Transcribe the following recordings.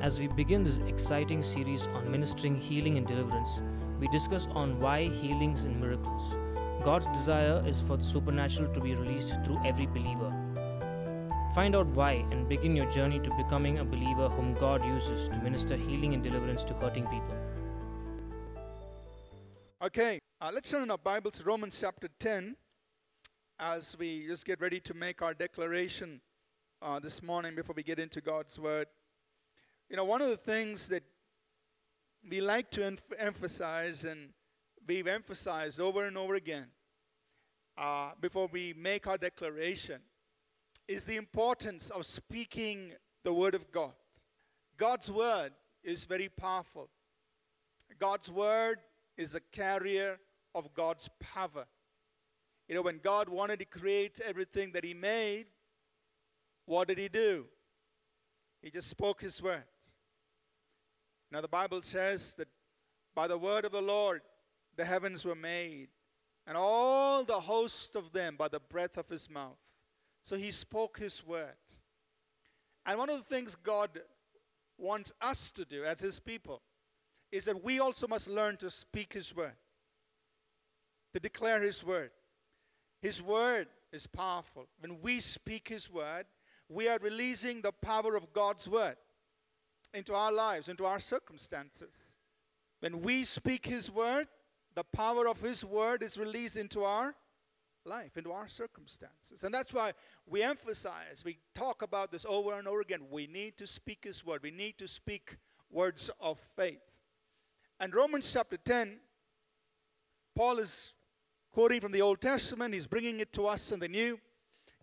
As we begin this exciting series on ministering healing and deliverance, we discuss on why healings and miracles. God's desire is for the supernatural to be released through every believer. Find out why and begin your journey to becoming a believer whom God uses to minister healing and deliverance to hurting people. Okay, let's turn in our Bibles to Romans chapter 10 as we just get ready to make our declaration this morning before we get into God's Word. You know, one of the things that we like to emphasize, and we've emphasized over and over again before we make our declaration, is the importance of speaking the Word of God. God's Word is very powerful. God's Word is a carrier of God's power. You know, when God wanted to create everything that He made, what did He do? He just spoke His Word. Now the Bible says that by the word of the Lord, the heavens were made, and all the host of them by the breath of His mouth. So He spoke His word. And one of the things God wants us to do as His people is that we also must learn to speak His word, to declare His word. His word is powerful. When we speak His word, we are releasing the power of God's word into our lives, into our circumstances. When we speak His word, the power of His word is released into our life, into our circumstances. And that's why we emphasize, we talk about this over and over again. We need to speak His word. We need to speak words of faith. And Romans chapter 10, Paul is quoting from the Old Testament. He's bringing it to us in the New.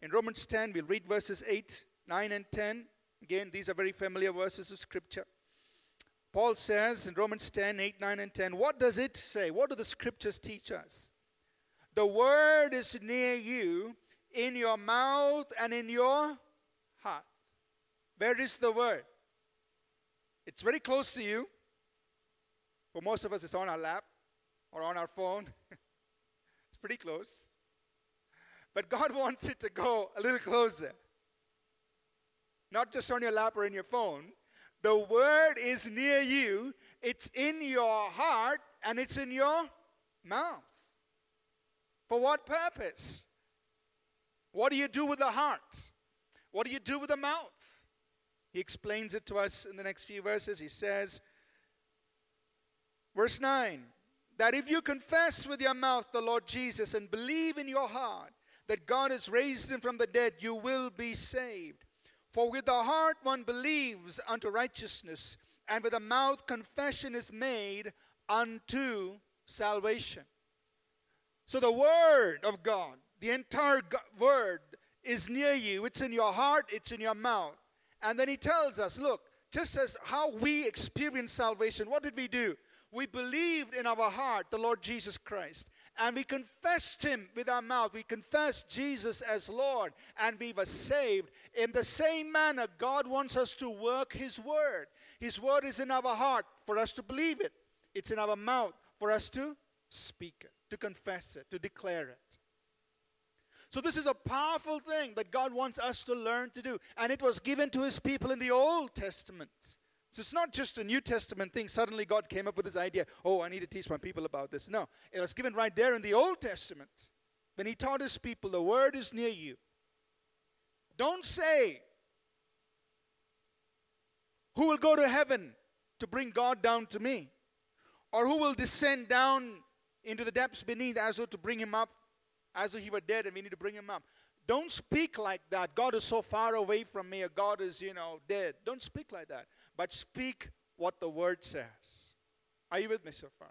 In Romans 10, we'll read verses 8, 9, and 10. Again, these are very familiar verses of Scripture. Paul says in Romans 10, 8, 9, and 10, what does it say? What do the Scriptures teach us? The word is near you, in your mouth and in your heart. Where is the word? It's very close to you. For most of us, it's on our lap or on our phone. It's pretty close. But God wants it to go a little closer. Not just on your lap or in your phone. The word is near you. It's in your heart and it's in your mouth. For what purpose? What do you do with the heart? What do you do with the mouth? He explains it to us in the next few verses. He says, verse 9, that if you confess with your mouth the Lord Jesus and believe in your heart that God has raised Him from the dead, you will be saved. For with the heart one believes unto righteousness, and with the mouth confession is made unto salvation. So the Word of God, the entire Word is near you. It's in your heart, it's in your mouth. And then He tells us, look, just as how we experience salvation, what did we do? We believed in our heart the Lord Jesus Christ. And we confessed Him with our mouth. We confessed Jesus as Lord. And we were saved. In the same manner, God wants us to work His word. His word is in our heart for us to believe it. It's in our mouth for us to speak it, to confess it, to declare it. So this is a powerful thing that God wants us to learn to do. And it was given to His people in the Old Testament. So it's not just a New Testament thing. Suddenly God came up with this idea, oh, I need to teach my people about this. No, it was given right there in the Old Testament. When He taught His people, the word is near you. Don't say, who will go to heaven to bring God down to me? Or who will descend down into the depths beneath as though to bring Him up, as though He were dead and we need to bring Him up. Don't speak like that. God is so far away from me, or God is, dead. Don't speak like that. But speak what the word says. Are you with me so far?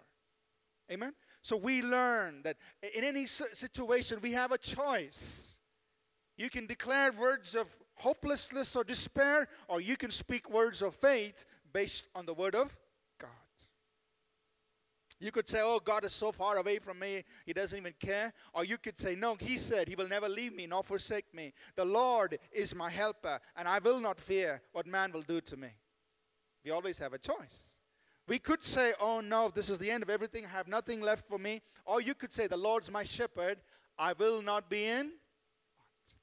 Amen? So we learn that in any situation we have a choice. You can declare words of hopelessness or despair, or you can speak words of faith based on the word of God. You could say, oh, God is so far away from me, He doesn't even care. Or you could say, no, He said He will never leave me nor forsake me. The Lord is my helper, and I will not fear what man will do to me. We always have a choice. We could say, oh no, this is the end of everything. I have nothing left for me. Or you could say, the Lord's my shepherd. I will not be in want.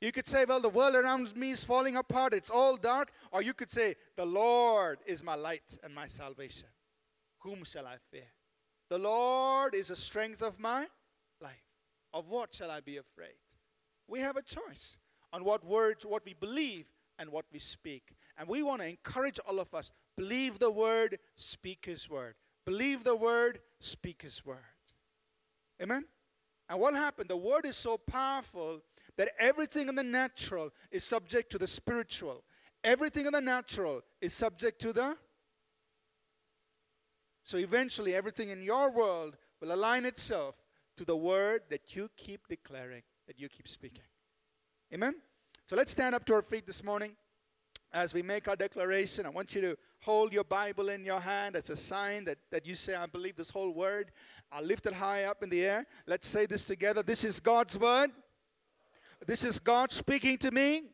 You could say, well, the world around me is falling apart. It's all dark. Or you could say, the Lord is my light and my salvation. Whom shall I fear? The Lord is the strength of my life. Of what shall I be afraid? We have a choice on what words, what we believe, and what we speak. And we want to encourage all of us, believe the word, speak his word. Believe the word, speak his word. Amen? And what happened? The word is so powerful that everything in the natural is subject to the spiritual. Everything in the natural is subject to the... So eventually everything in your world will align itself to the word that you keep declaring, that you keep speaking. Amen? So let's stand up to our feet this morning as we make our declaration. I want you to hold your Bible in your hand. It's a sign that you say, I believe this whole word. I'll lift it high up in the air. Let's say this together. This is God's word. This is God speaking to me.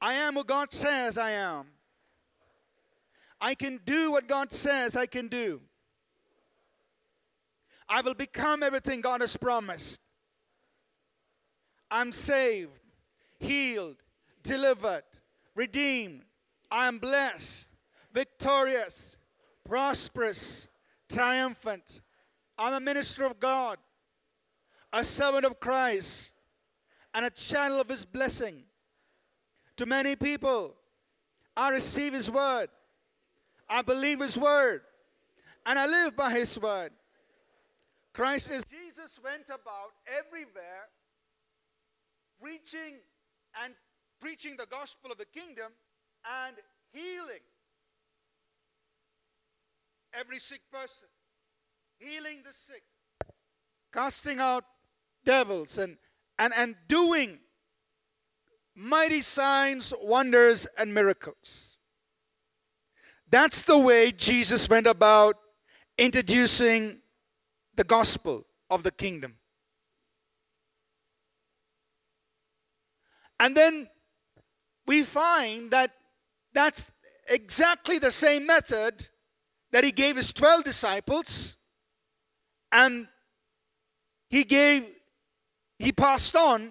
I am who God says I am. I can do what God says I can do. I will become everything God has promised. I'm saved, healed, delivered, redeemed. I am blessed, victorious, prosperous, triumphant. I'm a minister of God, a servant of Christ, and a channel of his blessing. To many people, I receive his word. I believe his word. And I live by his word. Christ is Jesus went about everywhere preaching and preaching the gospel of the kingdom and healing every sick person, healing the sick, casting out devils and doing mighty signs, wonders, and miracles. That's the way Jesus went about introducing the gospel of the kingdom. And then we find that that's exactly the same method that he gave his 12 disciples, and he passed on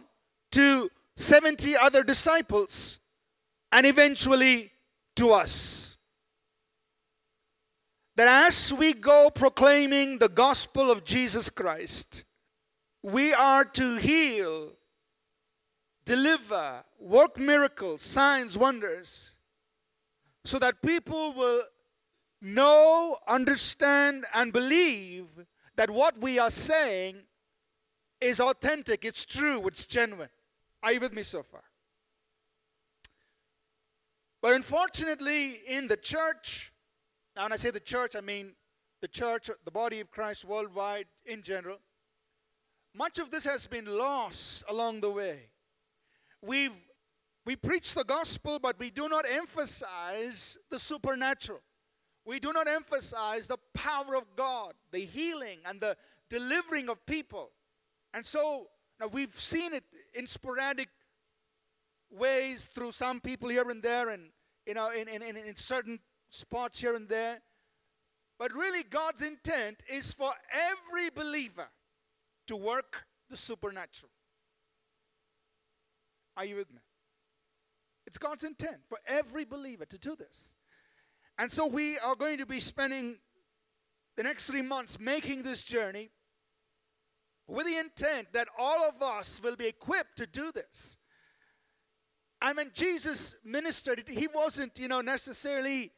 to 70 other disciples and eventually to us. That as we go proclaiming the gospel of Jesus Christ, we are to heal, deliver, work miracles, signs, wonders, so that people will know, understand, and believe that what we are saying is authentic, it's true, it's genuine. Are you with me so far? But unfortunately, in the church, now when I say the church, I mean the church, the body of Christ worldwide in general, much of this has been lost along the way. We preach the gospel, but we do not emphasize the supernatural. We do not emphasize the power of God, the healing and the delivering of people. And so now we've seen it in sporadic ways through some people here and there, and in certain spots here and there. But really God's intent is for every believer to work the supernatural. Are you with me? It's God's intent for every believer to do this. And so we are going to be spending the next 3 months making this journey with the intent that all of us will be equipped to do this. And when Jesus ministered, he wasn't, necessarily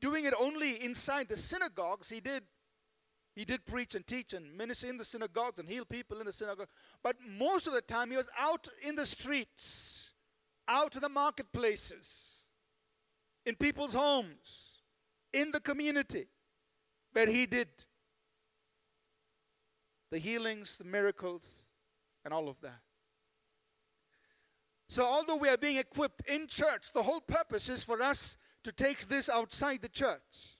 doing it only inside the synagogues. He did preach and teach and minister in the synagogues and heal people in the synagogue. But most of the time he was out in the streets, out in the marketplaces, in people's homes, in the community, where he did the healings, the miracles, and all of that. So although we are being equipped in church, the whole purpose is for us to take this outside the church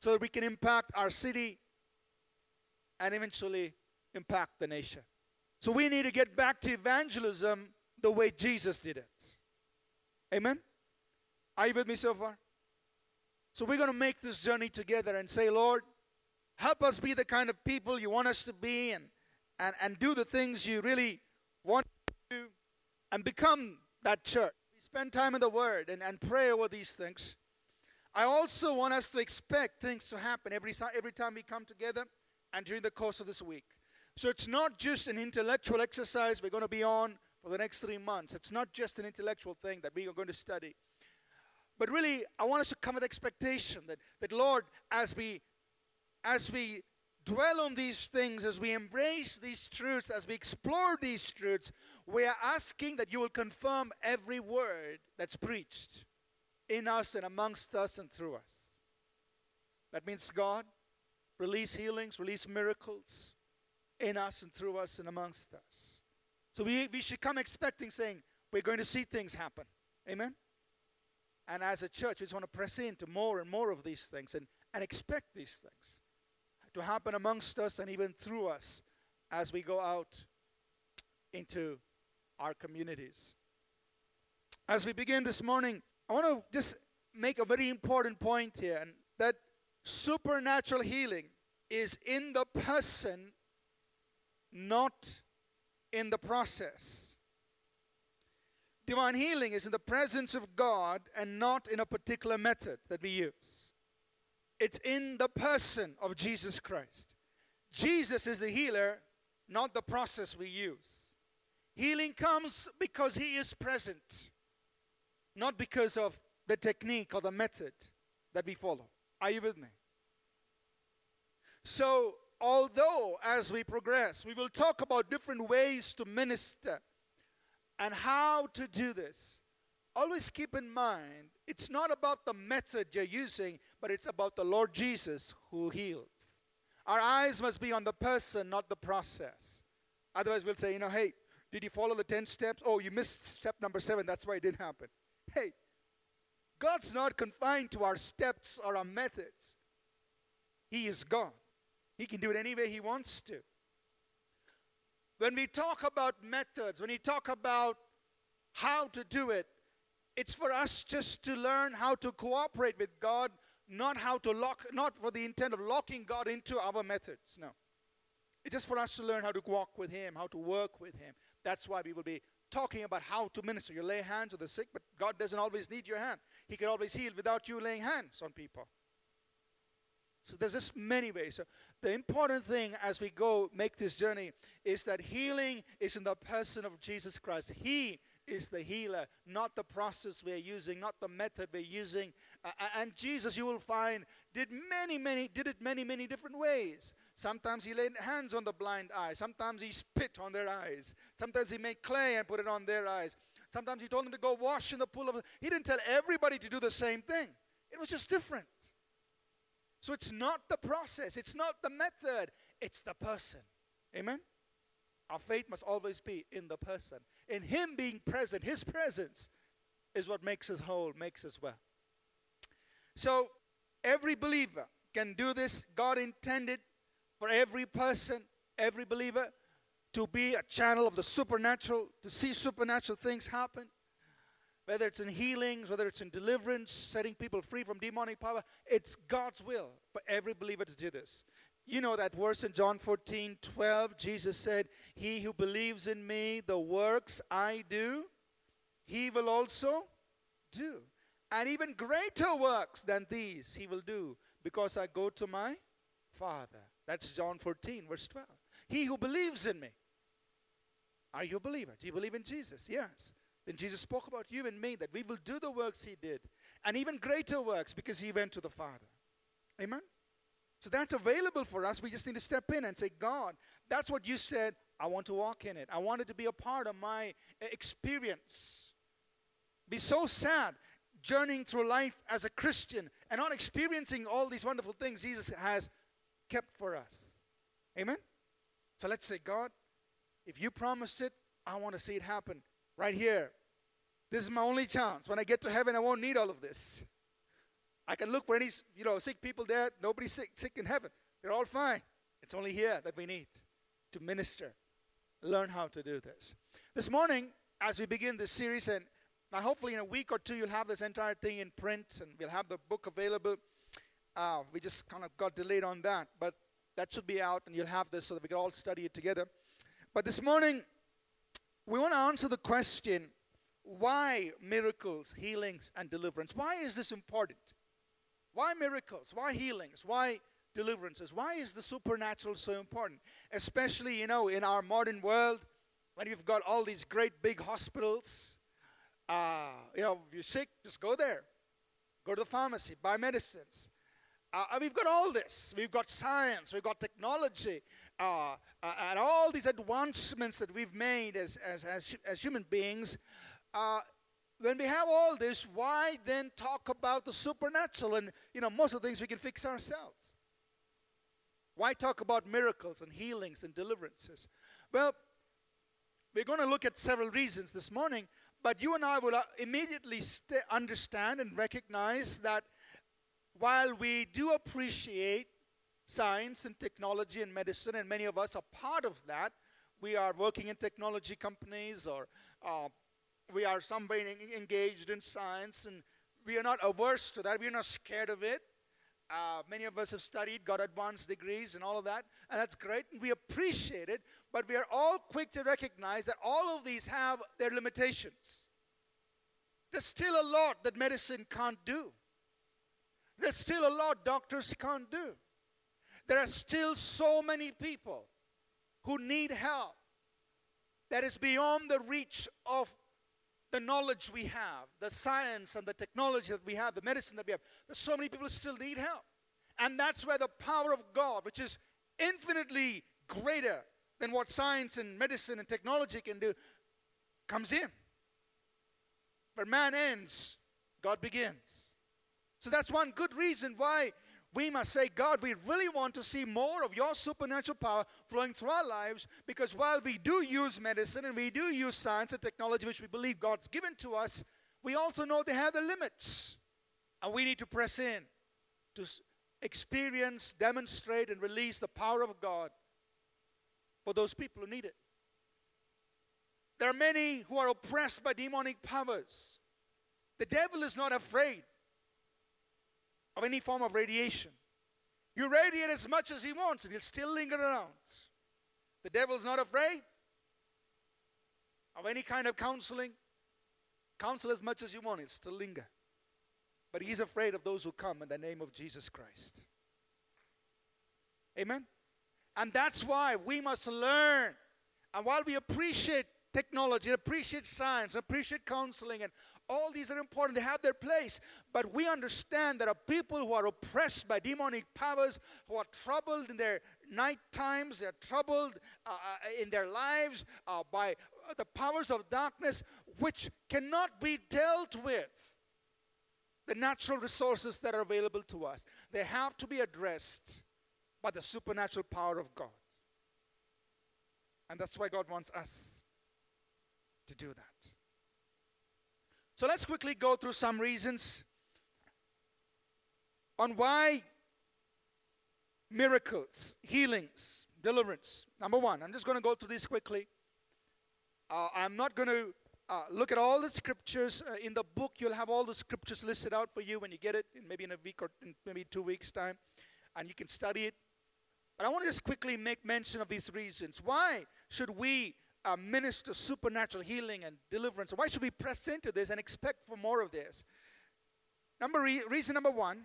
so that we can impact our city and eventually impact the nation. So we need to get back to evangelism the way Jesus did it. Amen? Are you with me so far? So we're going to make this journey together and say, Lord, help us be the kind of people you want us to be and do the things you really want to and become that church. We spend time in the Word and pray over these things. I also want us to expect things to happen every time we come together and during the course of this week. So it's not just an intellectual exercise we're going to be on for the next 3 months. It's not just an intellectual thing that we are going to study. But really, I want us to come with expectation that Lord, as we dwell on these things, as we embrace these truths, as we explore these truths, we are asking that you will confirm every word that's preached in us and amongst us and through us. That means, God, release healings, release miracles in us and through us and amongst us. So we should come expecting, saying, we're going to see things happen. Amen? And as a church, we just want to press into more and more of these things and expect these things to happen amongst us and even through us as we go out into our communities. As we begin this morning, I want to just make a very important point here, and that supernatural healing is in the person, not in the process. Divine healing is in the presence of God and not in a particular method that we use. It's in the person of Jesus Christ. Jesus is the healer, not the process we use. Healing comes because he is present, not because of the technique or the method that we follow. Are you with me? So, although as we progress, we will talk about different ways to minister and how to do this, always keep in mind, it's not about the method you're using, but it's about the Lord Jesus who heals. Our eyes must be on the person, not the process. Otherwise, we'll say, hey, did you follow the 10 steps? Oh, you missed step number 7. That's why it didn't happen. Hey, God's not confined to our steps or our methods. He is God. He can do it any way he wants to. When we talk about methods, when we talk about how to do it, it's for us just to learn how to cooperate with God, not for the intent of locking God into our methods. No. It's just for us to learn how to walk with him, how to work with him. That's why we will be talking about how to minister. You lay hands on the sick, but God doesn't always need your hand. He can always heal without you laying hands on people. So there's just many ways. So the important thing as we go make this journey is that healing is in the person of Jesus Christ. He is the healer, not the process we're using, not the method we're using. And Jesus, you will find, did it many different ways. Sometimes he laid hands on the blind eye. Sometimes he spit on their eyes. Sometimes he made clay and put it on their eyes. Sometimes he told them to go wash in the pool of... He didn't tell everybody to do the same thing. It was just different. So it's not the process. It's not the method. It's the person. Amen? Our faith must always be in the person. In him being present, his presence is what makes us whole, makes us well. So every believer can do this. God intended for every person, every believer, to be a channel of the supernatural, to see supernatural things happen. Whether it's in healings, whether it's in deliverance, setting people free from demonic power, it's God's will for every believer to do this. You know that verse in John 14:12, Jesus said, "He who believes in me, the works I do, he will also do. And even greater works than these he will do, because I go to my Father." That's John 14, verse 12. He who believes in me. Are you a believer? Do you believe in Jesus? Yes. Then Jesus spoke about you and me, that we will do the works he did, and even greater works, because he went to the Father. Amen? So that's available for us. We just need to step in and say, God, that's what you said. I want to walk in it. I want it to be a part of my experience. Be so sad journeying through life as a Christian and not experiencing all these wonderful things Jesus has kept for us. Amen? So let's say, God, if you promised it, I want to see it happen right here. This is my only chance. When I get to heaven, I won't need all of this. I can look for any, sick people there. Nobody's sick in heaven. They're all fine. It's only here that we need to minister, learn how to do this. This morning, as we begin this series, and hopefully in a week or two, you'll have this entire thing in print, and we'll have the book available. We just kind of got delayed on that, but that should be out, and you'll have this so that we can all study it together. But this morning, we want to answer the question, why miracles, healings, and deliverance? Why is this important? Why miracles? Why healings? Why deliverances? Why is the supernatural so important? Especially, in our modern world, when you've got all these great big hospitals, if you're sick, just go there. Go to the pharmacy, buy medicines. We've got all this. We've got science. We've got technology. And all these advancements that we've made as human beings, when we have all this, why then talk about the supernatural? And, most of the things we can fix ourselves. Why talk about miracles and healings and deliverances? Well, we're going to look at several reasons this morning, but you and I will immediately understand and recognize that while we do appreciate science and technology and medicine, and many of us are part of that, we are working in technology companies or we are some way engaged in science, and we are not averse to that. We are not scared of it. Many of us have studied, got advanced degrees and all of that, and that's great, and we appreciate it, but we are all quick to recognize that all of these have their limitations. There's still a lot that medicine can't do. There's still a lot doctors can't do. There are still so many people who need help that is beyond the reach of the knowledge we have, the science and the technology that we have, the medicine that we have. There's so many people who still need help. And that's where the power of God, which is infinitely greater than what science and medicine and technology can do, comes in. Where man ends, God begins. So that's one good reason why we must say, God, we really want to see more of your supernatural power flowing through our lives, because while we do use medicine and we do use science and technology, which we believe God's given to us, we also know they have their limits. And we need to press in to experience, demonstrate, and release the power of God for those people who need it. There are many who are oppressed by demonic powers. The devil is not afraid of any form of radiation. You radiate as much as he wants and he'll still linger around. The devil's not afraid of any kind of counseling. Counsel as much as you want, he'll still linger. But he's afraid of those who come in the name of Jesus Christ. Amen? And that's why we must learn. And while we appreciate technology, appreciate science, appreciate counseling, and all these are important. They have their place. But we understand there are people who are oppressed by demonic powers, who are troubled in their night times. They're troubled in their lives by the powers of darkness, which cannot be dealt with. The natural resources that are available to us. They have to be addressed by the supernatural power of God. And that's why God wants us to do that. So let's quickly go through some reasons on why miracles, healings, deliverance. Number one, I'm just going to go through these quickly. I'm not going to look at all the scriptures in the book. You'll have all the scriptures listed out for you when you get it, maybe in a week or maybe 2 weeks' time, and you can study it. But I want to just quickly make mention of these reasons. Why should we minister supernatural healing and deliverance? Why should we press into this and expect for more of this? Reason number one,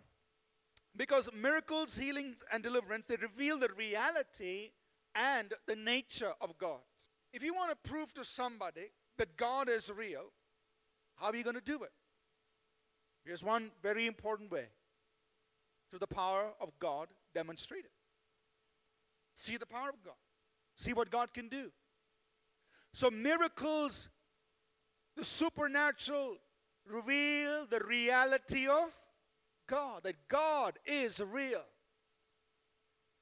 because miracles, healings, and deliverance, they reveal the reality and the nature of God. If you want to prove to somebody that God is real, how are you going to do it? Here's one very important way. Through the power of God demonstrated. See the power of God. See what God can do. So miracles, the supernatural, reveal the reality of God, that God is real.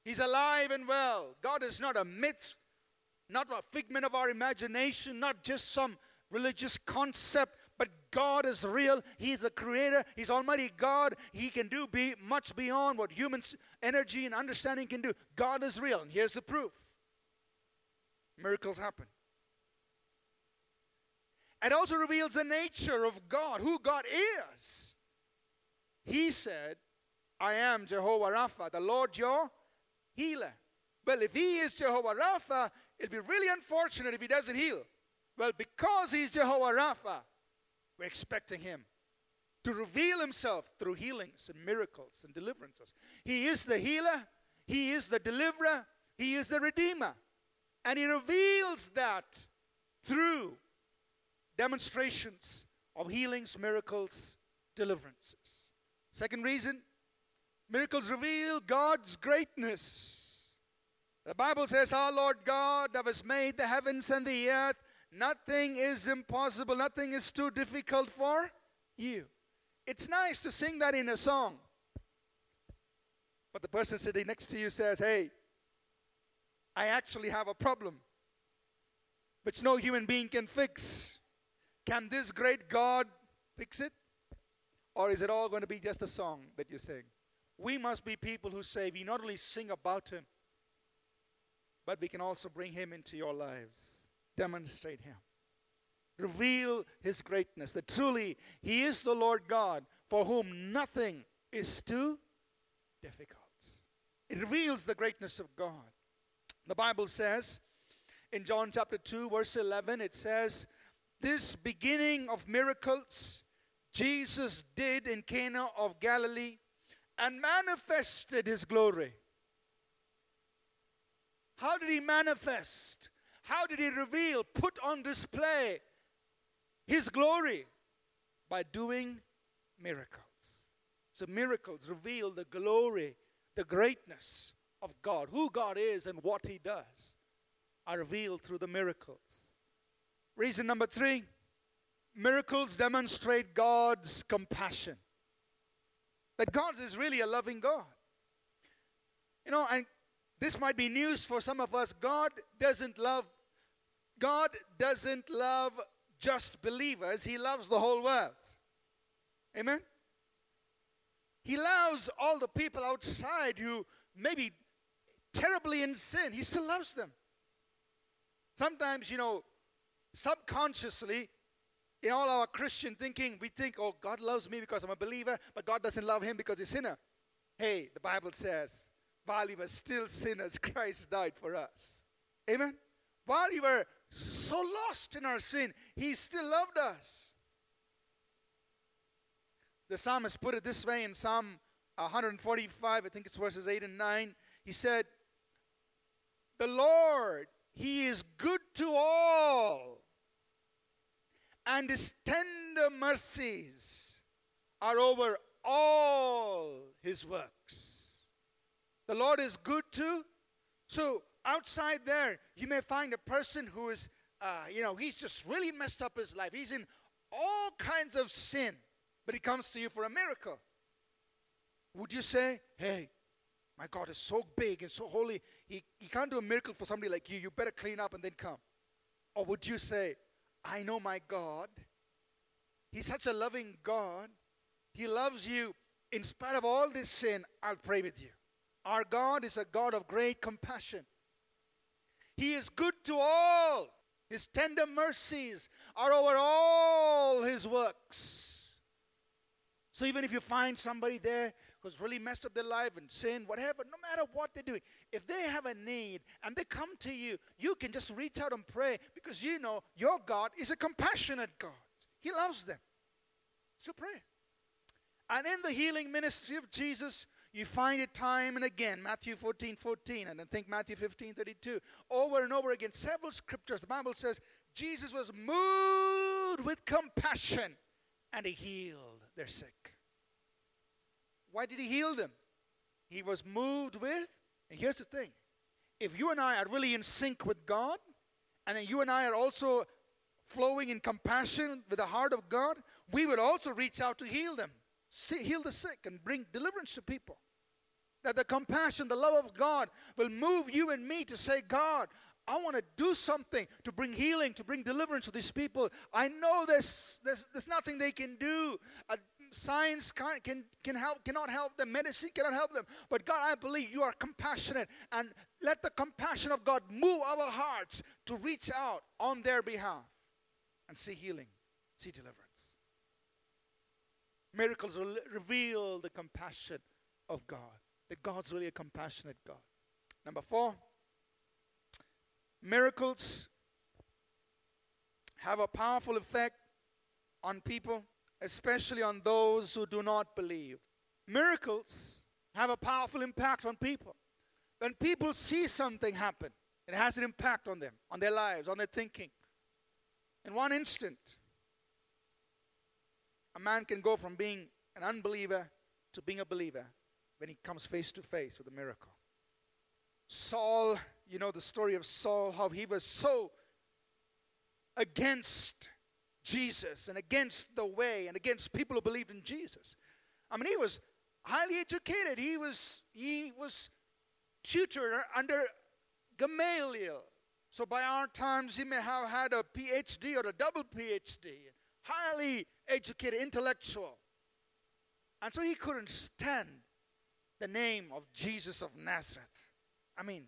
He's alive and well. God is not a myth, not a figment of our imagination, not just some religious concept, but God is real. He's the creator. He's Almighty God. He can do much beyond what human energy and understanding can do. God is real, and here's the proof. Miracles happen. It also reveals the nature of God, who God is. He said, I am Jehovah Rapha, the Lord your healer. Well, if he is Jehovah Rapha, it'll be really unfortunate if he doesn't heal. Well, because he's Jehovah Rapha, we're expecting him to reveal himself through healings and miracles and deliverances. He is the healer. He is the deliverer. He is the redeemer. And he reveals that through demonstrations of healings, miracles, deliverances. Second reason, miracles reveal God's greatness. The Bible says, our Lord God that has made the heavens and the earth, nothing is impossible, nothing is too difficult for you. It's nice to sing that in a song. But the person sitting next to you says, hey, I actually have a problem which no human being can fix. Can this great God fix it? Or is it all going to be just a song that you sing? We must be people who say we not only sing about him, but we can also bring him into your lives. Demonstrate him. Reveal his greatness, that truly he is the Lord God for whom nothing is too difficult. It reveals the greatness of God. The Bible says in John chapter 2, verse 11, it says, this beginning of miracles Jesus did in Cana of Galilee and manifested his glory. How did he manifest? How did he reveal, put on display his glory? By doing miracles. So miracles reveal the glory, the greatness of God, who God is and what he does, are revealed through the miracles. Reason number 3, miracles demonstrate God's compassion. That God is really a loving God. You know, and this might be news for some of us. God doesn't love just believers. He loves the whole world. Amen? He loves all the people outside who maybe terribly in sin. He still loves them. Sometimes, subconsciously, in all our Christian thinking, we think, oh, God loves me because I'm a believer, but God doesn't love him because he's a sinner. Hey, the Bible says, while we were still sinners, Christ died for us. Amen? While we were so lost in our sin, he still loved us. The psalmist put it this way in Psalm 145, I think it's verses 8 and 9. He said, the Lord, he is good to all, and his tender mercies are over all his works. The Lord is good to. So outside there, you may find a person who is, he's just really messed up his life. He's in all kinds of sin, but he comes to you for a miracle. Would you say, hey, my God is so big and so holy, he can't do a miracle for somebody like you. You better clean up and then come. Or would you say, I know my God. He's such a loving God. He loves you. In spite of all this sin, I'll pray with you. Our God is a God of great compassion. He is good to all. His tender mercies are over all his works. So even if you find somebody there who's really messed up their life and sin, whatever, no matter what they're doing, if they have a need and they come to you, you can just reach out and pray because you know your God is a compassionate God. He loves them. So pray. And in the healing ministry of Jesus, you find it time and again, Matthew 14:14, and I think Matthew 15:32, over and over again, several scriptures. The Bible says Jesus was moved with compassion and he healed their sick. Why did he heal them? He was moved with, and here's the thing, if you and I are really in sync with God, and then you and I are also flowing in compassion with the heart of God, we will also reach out to heal them, heal the sick and bring deliverance to people. That the compassion, the love of God will move you and me to say, God, I want to do something to bring healing, to bring deliverance to these people. I know there's nothing they can do. Science cannot help them. Medicine cannot help them. But God, I believe you are compassionate. And let the compassion of God move our hearts to reach out on their behalf and see healing, see deliverance. Miracles reveal the compassion of God. That God's really a compassionate God. Number 4. Miracles have a powerful effect on people, especially on those who do not believe. Miracles have a powerful impact on people. When people see something happen, it has an impact on them, on their lives, on their thinking. In one instant, a man can go from being an unbeliever to being a believer when he comes face to face with a miracle. Saul, you know the story of Saul, how he was so against Jesus and against the way and against people who believed in Jesus. I mean, he was highly educated. He was tutored under Gamaliel. So by our times, he may have had a PhD or a double PhD, highly educated, intellectual. And so he couldn't stand the name of Jesus of Nazareth. I mean,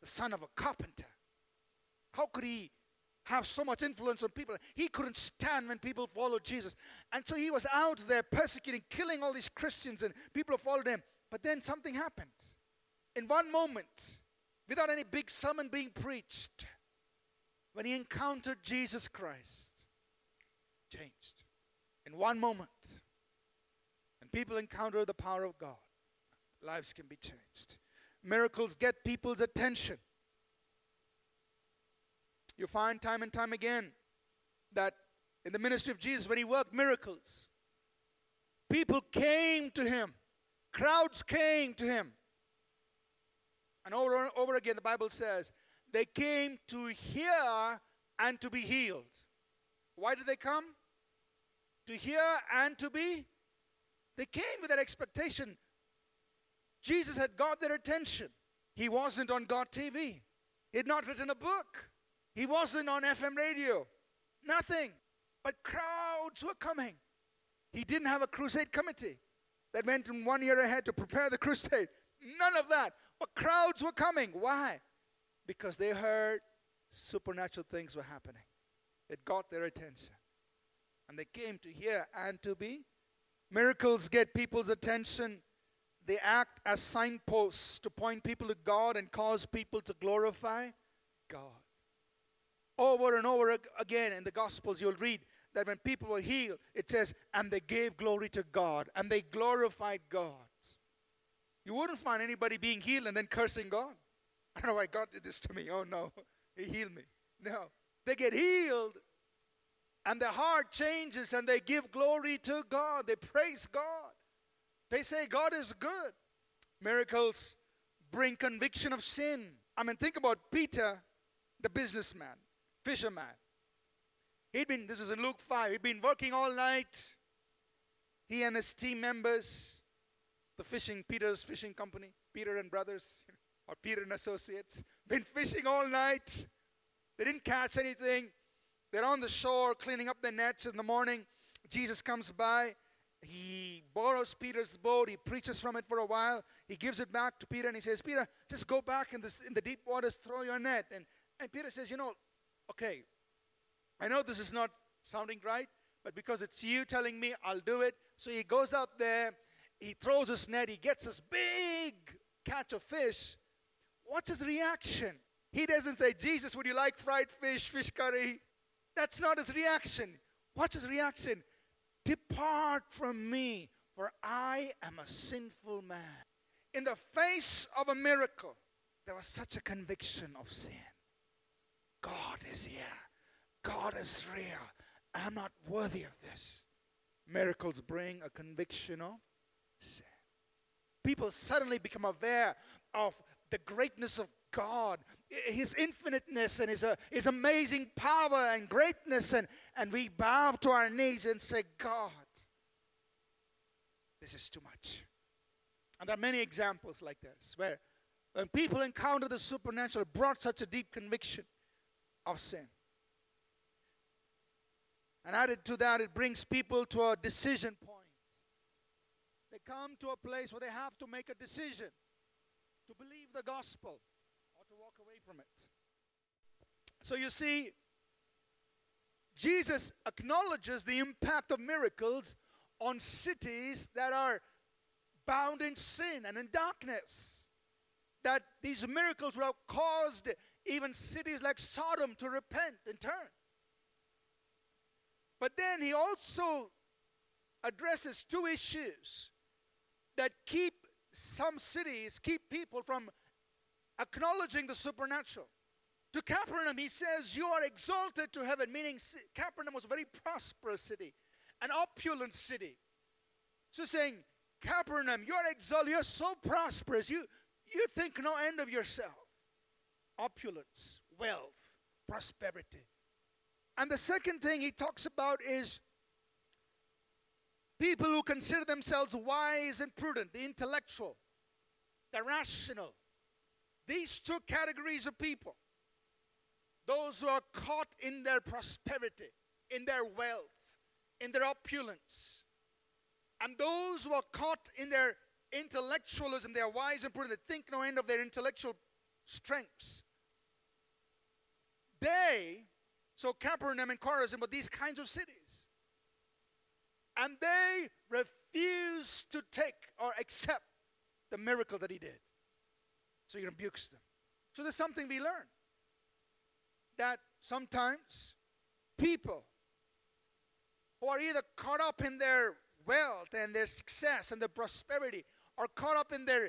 the son of a carpenter. How could he have so much influence on people? He couldn't stand when people followed Jesus. And so he was out there persecuting, killing all these Christians, and people followed him. But then something happened. In one moment, without any big sermon being preached, when he encountered Jesus Christ, changed. In one moment, when people encounter the power of God, lives can be changed. Miracles get people's attention. You find time and time again that in the ministry of Jesus, when he worked miracles, people came to him. Crowds came to him. And over again, the Bible says, they came to hear and to be healed. Why did they come? To hear and to be. They came with that expectation. Jesus had got their attention. He wasn't on God TV. He had not written a book. He wasn't on FM radio. Nothing. But crowds were coming. He didn't have a crusade committee that went in one year ahead to prepare the crusade. None of that. But crowds were coming. Why? Because they heard supernatural things were happening. It got their attention. And they came to hear and to be. Miracles get people's attention. They act as signposts to point people to God and cause people to glorify God. Over and over again in the Gospels, you'll read that when people were healed, it says, and they gave glory to God, and they glorified God. You wouldn't find anybody being healed and then cursing God. I don't know why God did this to me. Oh, no, he healed me. No, they get healed, and their heart changes, and they give glory to God. They praise God. They say God is good. Miracles bring conviction of sin. I mean, think about Peter, the businessman. Fisherman. This is in Luke 5, he'd been working all night. He and his team members, Peter's fishing company, Peter and Brothers, or Peter and Associates, been fishing all night. They didn't catch anything. They're on the shore cleaning up their nets in the morning. Jesus comes by. He borrows Peter's boat. He preaches from it for a while. He gives it back to Peter and he says, Peter, just go back in the deep waters, throw your net. And Peter says, okay, I know this is not sounding right, but because it's you telling me, I'll do it. So he goes out there, he throws his net, he gets this big catch of fish. What's his reaction? He doesn't say, Jesus, would you like fried fish, fish curry? That's not his reaction. What's his reaction? Depart from me, for I am a sinful man. In the face of a miracle, there was such a conviction of sin. God is here. God is real. I'm not worthy of this. Miracles bring a conviction of sin. People suddenly become aware of the greatness of God, His infiniteness and His amazing power and greatness. And we bow to our knees and say, God, this is too much. And there are many examples like this where when people encounter the supernatural, it brought such a deep conviction of sin. And added to that, it brings people to a decision point. They come to a place where they have to make a decision to believe the gospel or to walk away from it. So you see, Jesus acknowledges the impact of miracles on cities that are bound in sin and in darkness. That these miracles would have caused even cities like Sodom to repent and turn. But then he also addresses two issues that keep some cities, keep people from acknowledging the supernatural. To Capernaum, he says, you are exalted to heaven, meaning Capernaum was a very prosperous city, an opulent city. So saying, Capernaum, you're exalted, you're so prosperous, you think no end of yourself. Opulence, wealth, prosperity. And the second thing he talks about is people who consider themselves wise and prudent, the intellectual, the rational. These two categories of people, those who are caught in their prosperity, in their wealth, in their opulence, and those who are caught in their intellectualism, they are wise and prudent, they think no end of their intellectual strengths. So Capernaum and Chorazin were these kinds of cities. And they refused to take or accept the miracle that he did. So he rebukes them. So there's something we learn, that sometimes people who are either caught up in their wealth and their success and their prosperity, or caught up in their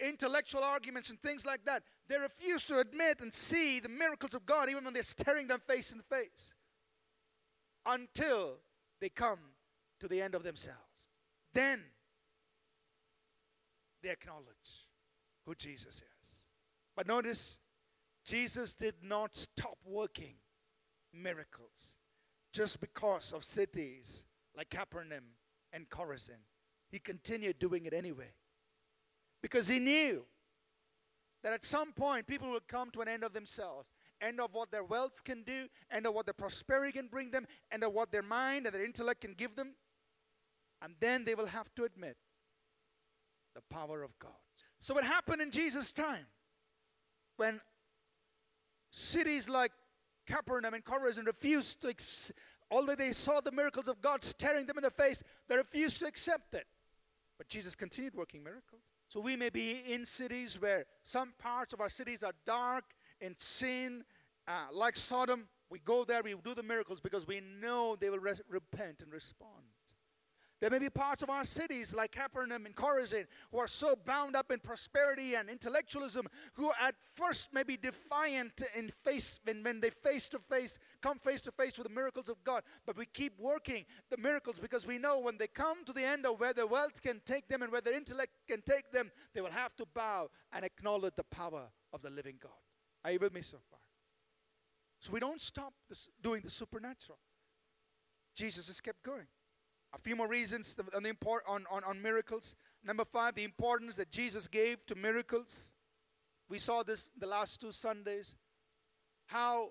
intellectual arguments and things like that, they refuse to admit and see the miracles of God even when they're staring them face in the face, until they come to the end of themselves. Then they acknowledge who Jesus is. But notice, Jesus did not stop working miracles just because of cities like Capernaum and Chorazin. He continued doing it anyway, because he knew that at some point people will come to an end of themselves, end of what their wealth can do, end of what their prosperity can bring them, end of what their mind and their intellect can give them. And then they will have to admit the power of God. So it happened in Jesus' time, when cities like Capernaum and Chorazin refused to accept, although they saw the miracles of God staring them in the face, they refused to accept it. But Jesus continued working miracles. So we may be in cities where some parts of our cities are dark in sin, like Sodom. We go there, we do the miracles because we know they will repent and respond. There may be parts of our cities like Capernaum and Chorazin who are so bound up in prosperity and intellectualism, who at first may be defiant in face when they come face to face with the miracles of God. But we keep working the miracles because we know when they come to the end of where their wealth can take them and where their intellect can take them, they will have to bow and acknowledge the power of the living God. Are you with me so far? So we don't stop doing the supernatural. Jesus has kept going. A few more reasons on miracles. Number 5, the importance that Jesus gave to miracles. We saw this the last 2 Sundays. How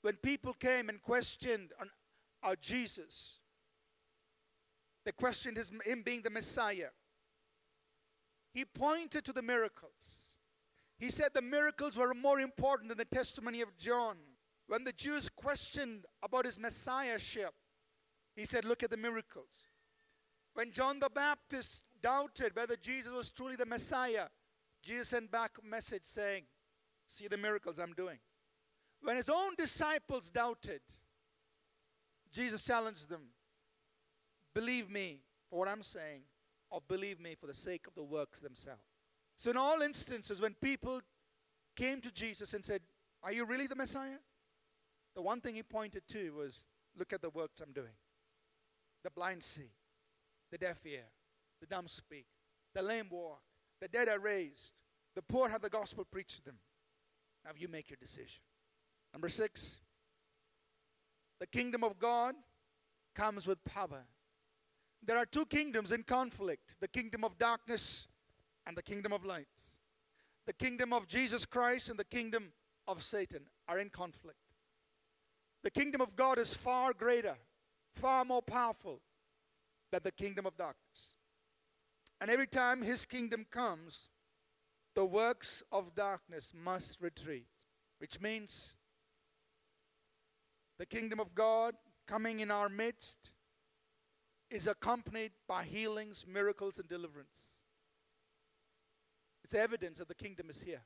when people came and questioned our Jesus, they questioned him being the Messiah. He pointed to the miracles. He said the miracles were more important than the testimony of John. When the Jews questioned about his messiahship, he said, look at the miracles. When John the Baptist doubted whether Jesus was truly the Messiah, Jesus sent back a message saying, see the miracles I'm doing. When his own disciples doubted, Jesus challenged them, believe me for what I'm saying, or believe me for the sake of the works themselves. So in all instances, when people came to Jesus and said, are you really the Messiah? The one thing he pointed to was, look at the works I'm doing. The blind see, the deaf hear, the dumb speak, the lame walk, the dead are raised, the poor have the gospel preached to them. Now you make your decision. Number 6, the kingdom of God comes with power. There are 2 kingdoms in conflict, the kingdom of darkness and the kingdom of lights. The kingdom of Jesus Christ and the kingdom of Satan are in conflict. The kingdom of God is far greater, far more powerful than the kingdom of darkness. And every time his kingdom comes, the works of darkness must retreat, which means the kingdom of God coming in our midst is accompanied by healings, miracles, and deliverance. It's evidence that the kingdom is here,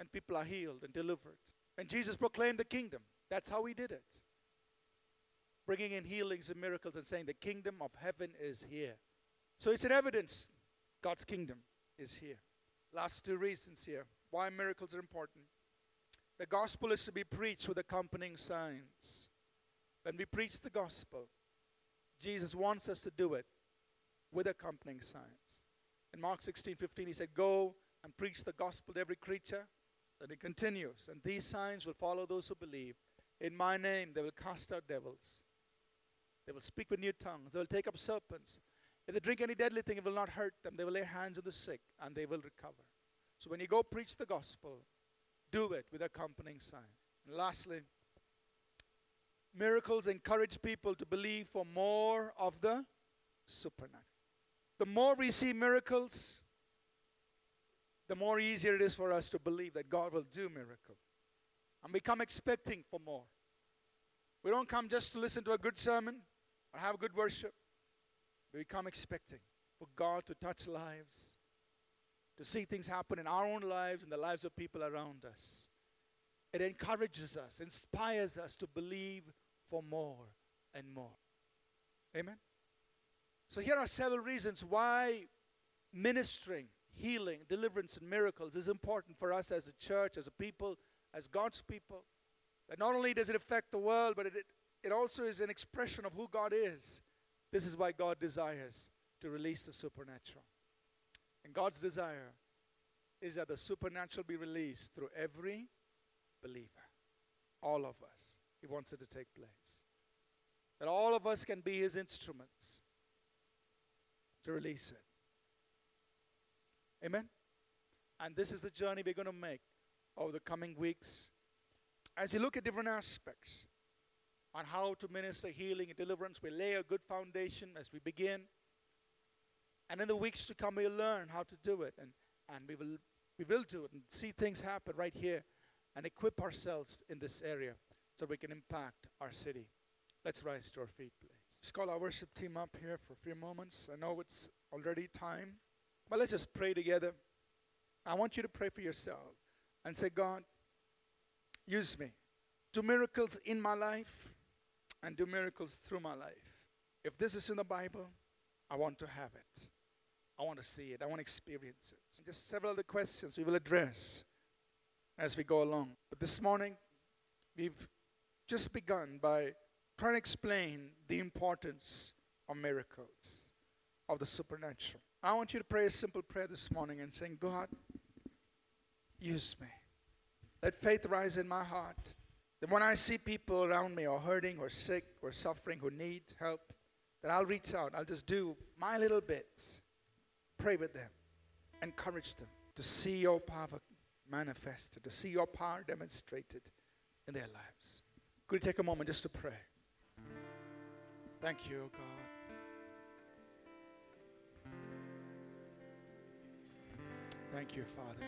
and people are healed and delivered. When Jesus proclaimed the kingdom, that's how he did it. bringing in healings and miracles and saying the kingdom of heaven is here. So it's an evidence God's kingdom is here. Last two reasons here why miracles are important. The gospel is to be preached with accompanying signs. When we preach the gospel, Jesus wants us to do it with accompanying signs. In Mark 16:15, he said, "Go and preach the gospel to every creature." Then it continues, "And these signs will follow those who believe. In my name, they will cast out devils. They will speak with new tongues. They will take up serpents. If they drink any deadly thing, it will not hurt them. They will lay hands on the sick, and they will recover." So when you go preach the gospel, do it with accompanying sign. And lastly, miracles encourage people to believe for more of the supernatural. The more we see miracles, the more easier it is for us to believe that God will do miracles. And we come expecting for more. We don't come just to listen to a good sermon or have good worship. We come expecting for God to touch lives, to see things happen in our own lives and the lives of people around us. It encourages us, inspires us to believe for more and more. Amen? So here are several reasons why ministering, healing, deliverance, and miracles is important for us as a church, as a people, as God's people. That not only does it affect the world, but it also is an expression of who God is. This is why God desires to release the supernatural. And God's desire is that the supernatural be released through every believer. All of us. He wants it to take place. That all of us can be His instruments to release it. Amen? And this is the journey we're going to make over the coming weeks. As you look at different aspects on how to minister healing and deliverance, we lay a good foundation as we begin. And in the weeks to come, we'll learn how to do it. And we will do it and see things happen right here and equip ourselves in this area so we can impact our city. Let's rise to our feet, please. Let's call our worship team up here for a few moments. I know it's already time, but let's just pray together. I want you to pray for yourself and say, God, use me. Do miracles in my life and do miracles through my life. If this is in the Bible, I want to have it. I want to see it. I want to experience it. And just several other questions we will address as we go along. But this morning, we've just begun by trying to explain the importance of miracles, of the supernatural. I want you to pray a simple prayer this morning and saying, God, use me. Let faith rise in my heart. That when I see people around me or hurting or sick or suffering who need help, that I'll reach out. I'll just do my little bits. Pray with them. Encourage them to see your power manifested, to see your power demonstrated in their lives. Could you take a moment just to pray? Thank you, God. Thank you, Father.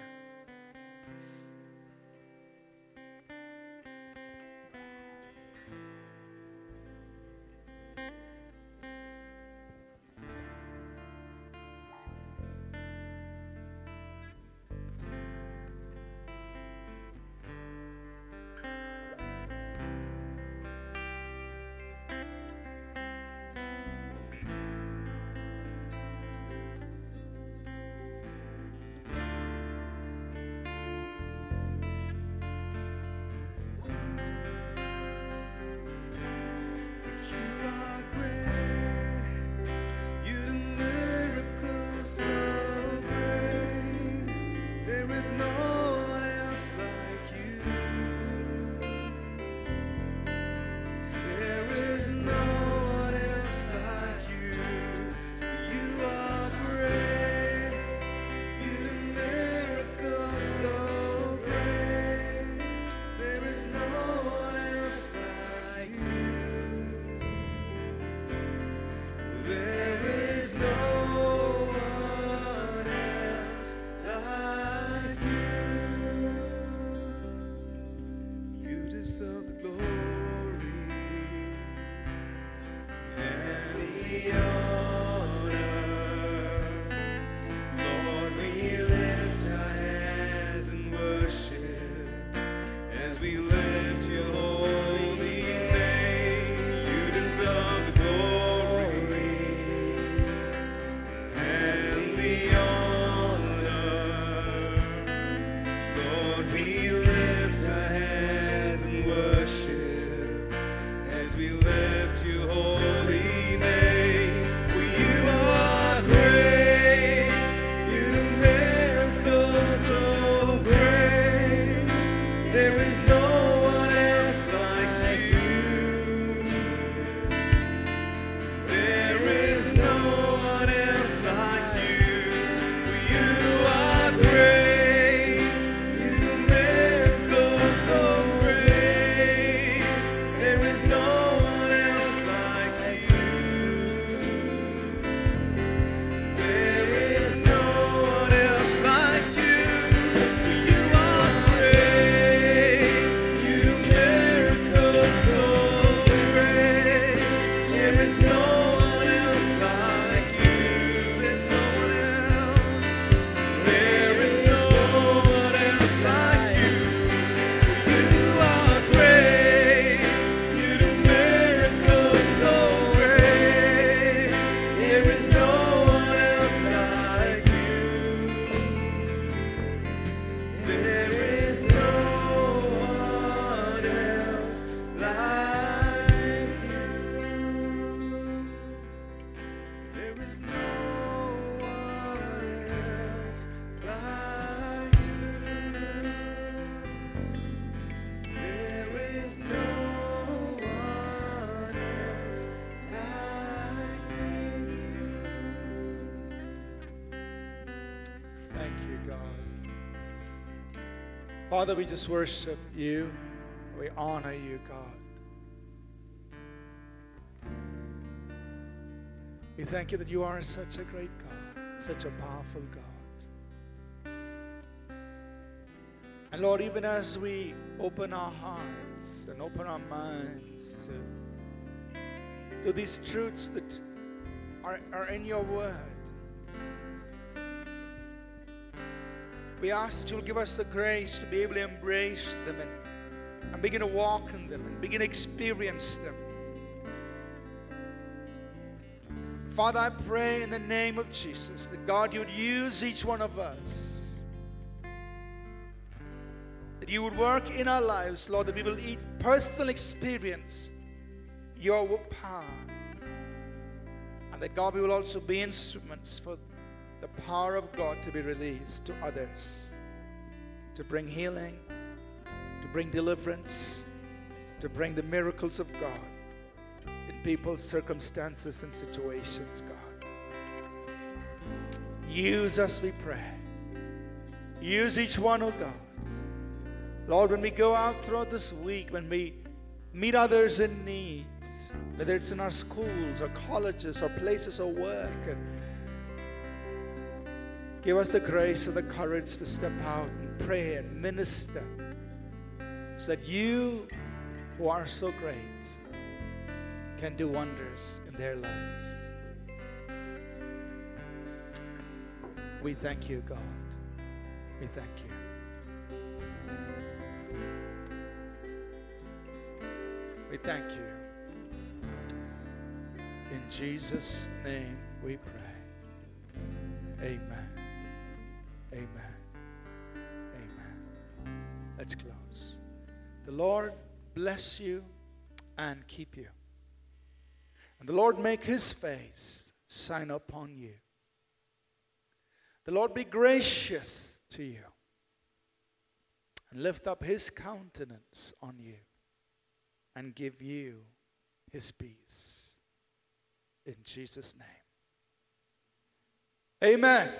We lift your holy name. You deserve God. Father, we just worship you. We honor you, God. We thank you that you are such a great God, such a powerful God. And Lord, even as we open our hearts and open our minds to these truths that are in your word, we ask that you'll give us the grace to be able to embrace them and begin to walk in them and begin to experience them. Father, I pray in the name of Jesus that God, you would use each one of us, that you would work in our lives, Lord, that we will personally experience your power, and that God, we will also be instruments for the power of God to be released to others, to bring healing, to bring deliverance, to bring the miracles of God in people's circumstances and situations, God. Use us, we pray. Use each one, oh God. Lord, when we go out throughout this week, when we meet others in need, whether it's in our schools or colleges or places of work, and give us the grace and the courage to step out and pray and minister, so that you, who are so great, can do wonders in their lives. We thank you, God. We thank you. We thank you. In Jesus' name we pray. Amen. Amen. Amen. Let's close. The Lord bless you and keep you. And the Lord make his face shine upon you. The Lord be gracious to you and lift up his countenance on you and give you his peace. In Jesus' name. Amen.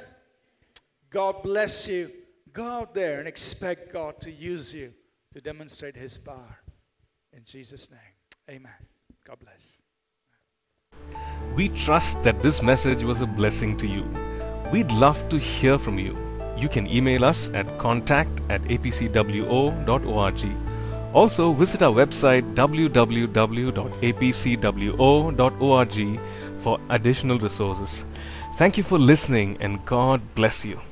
God bless you. Go out there and expect God to use you to demonstrate his power. In Jesus' name. Amen. God bless. We trust that this message was a blessing to you. We'd love to hear from you. You can email us at contact@apcwo.org. Also visit our website www.apcwo.org for additional resources. Thank you for listening, and God bless you.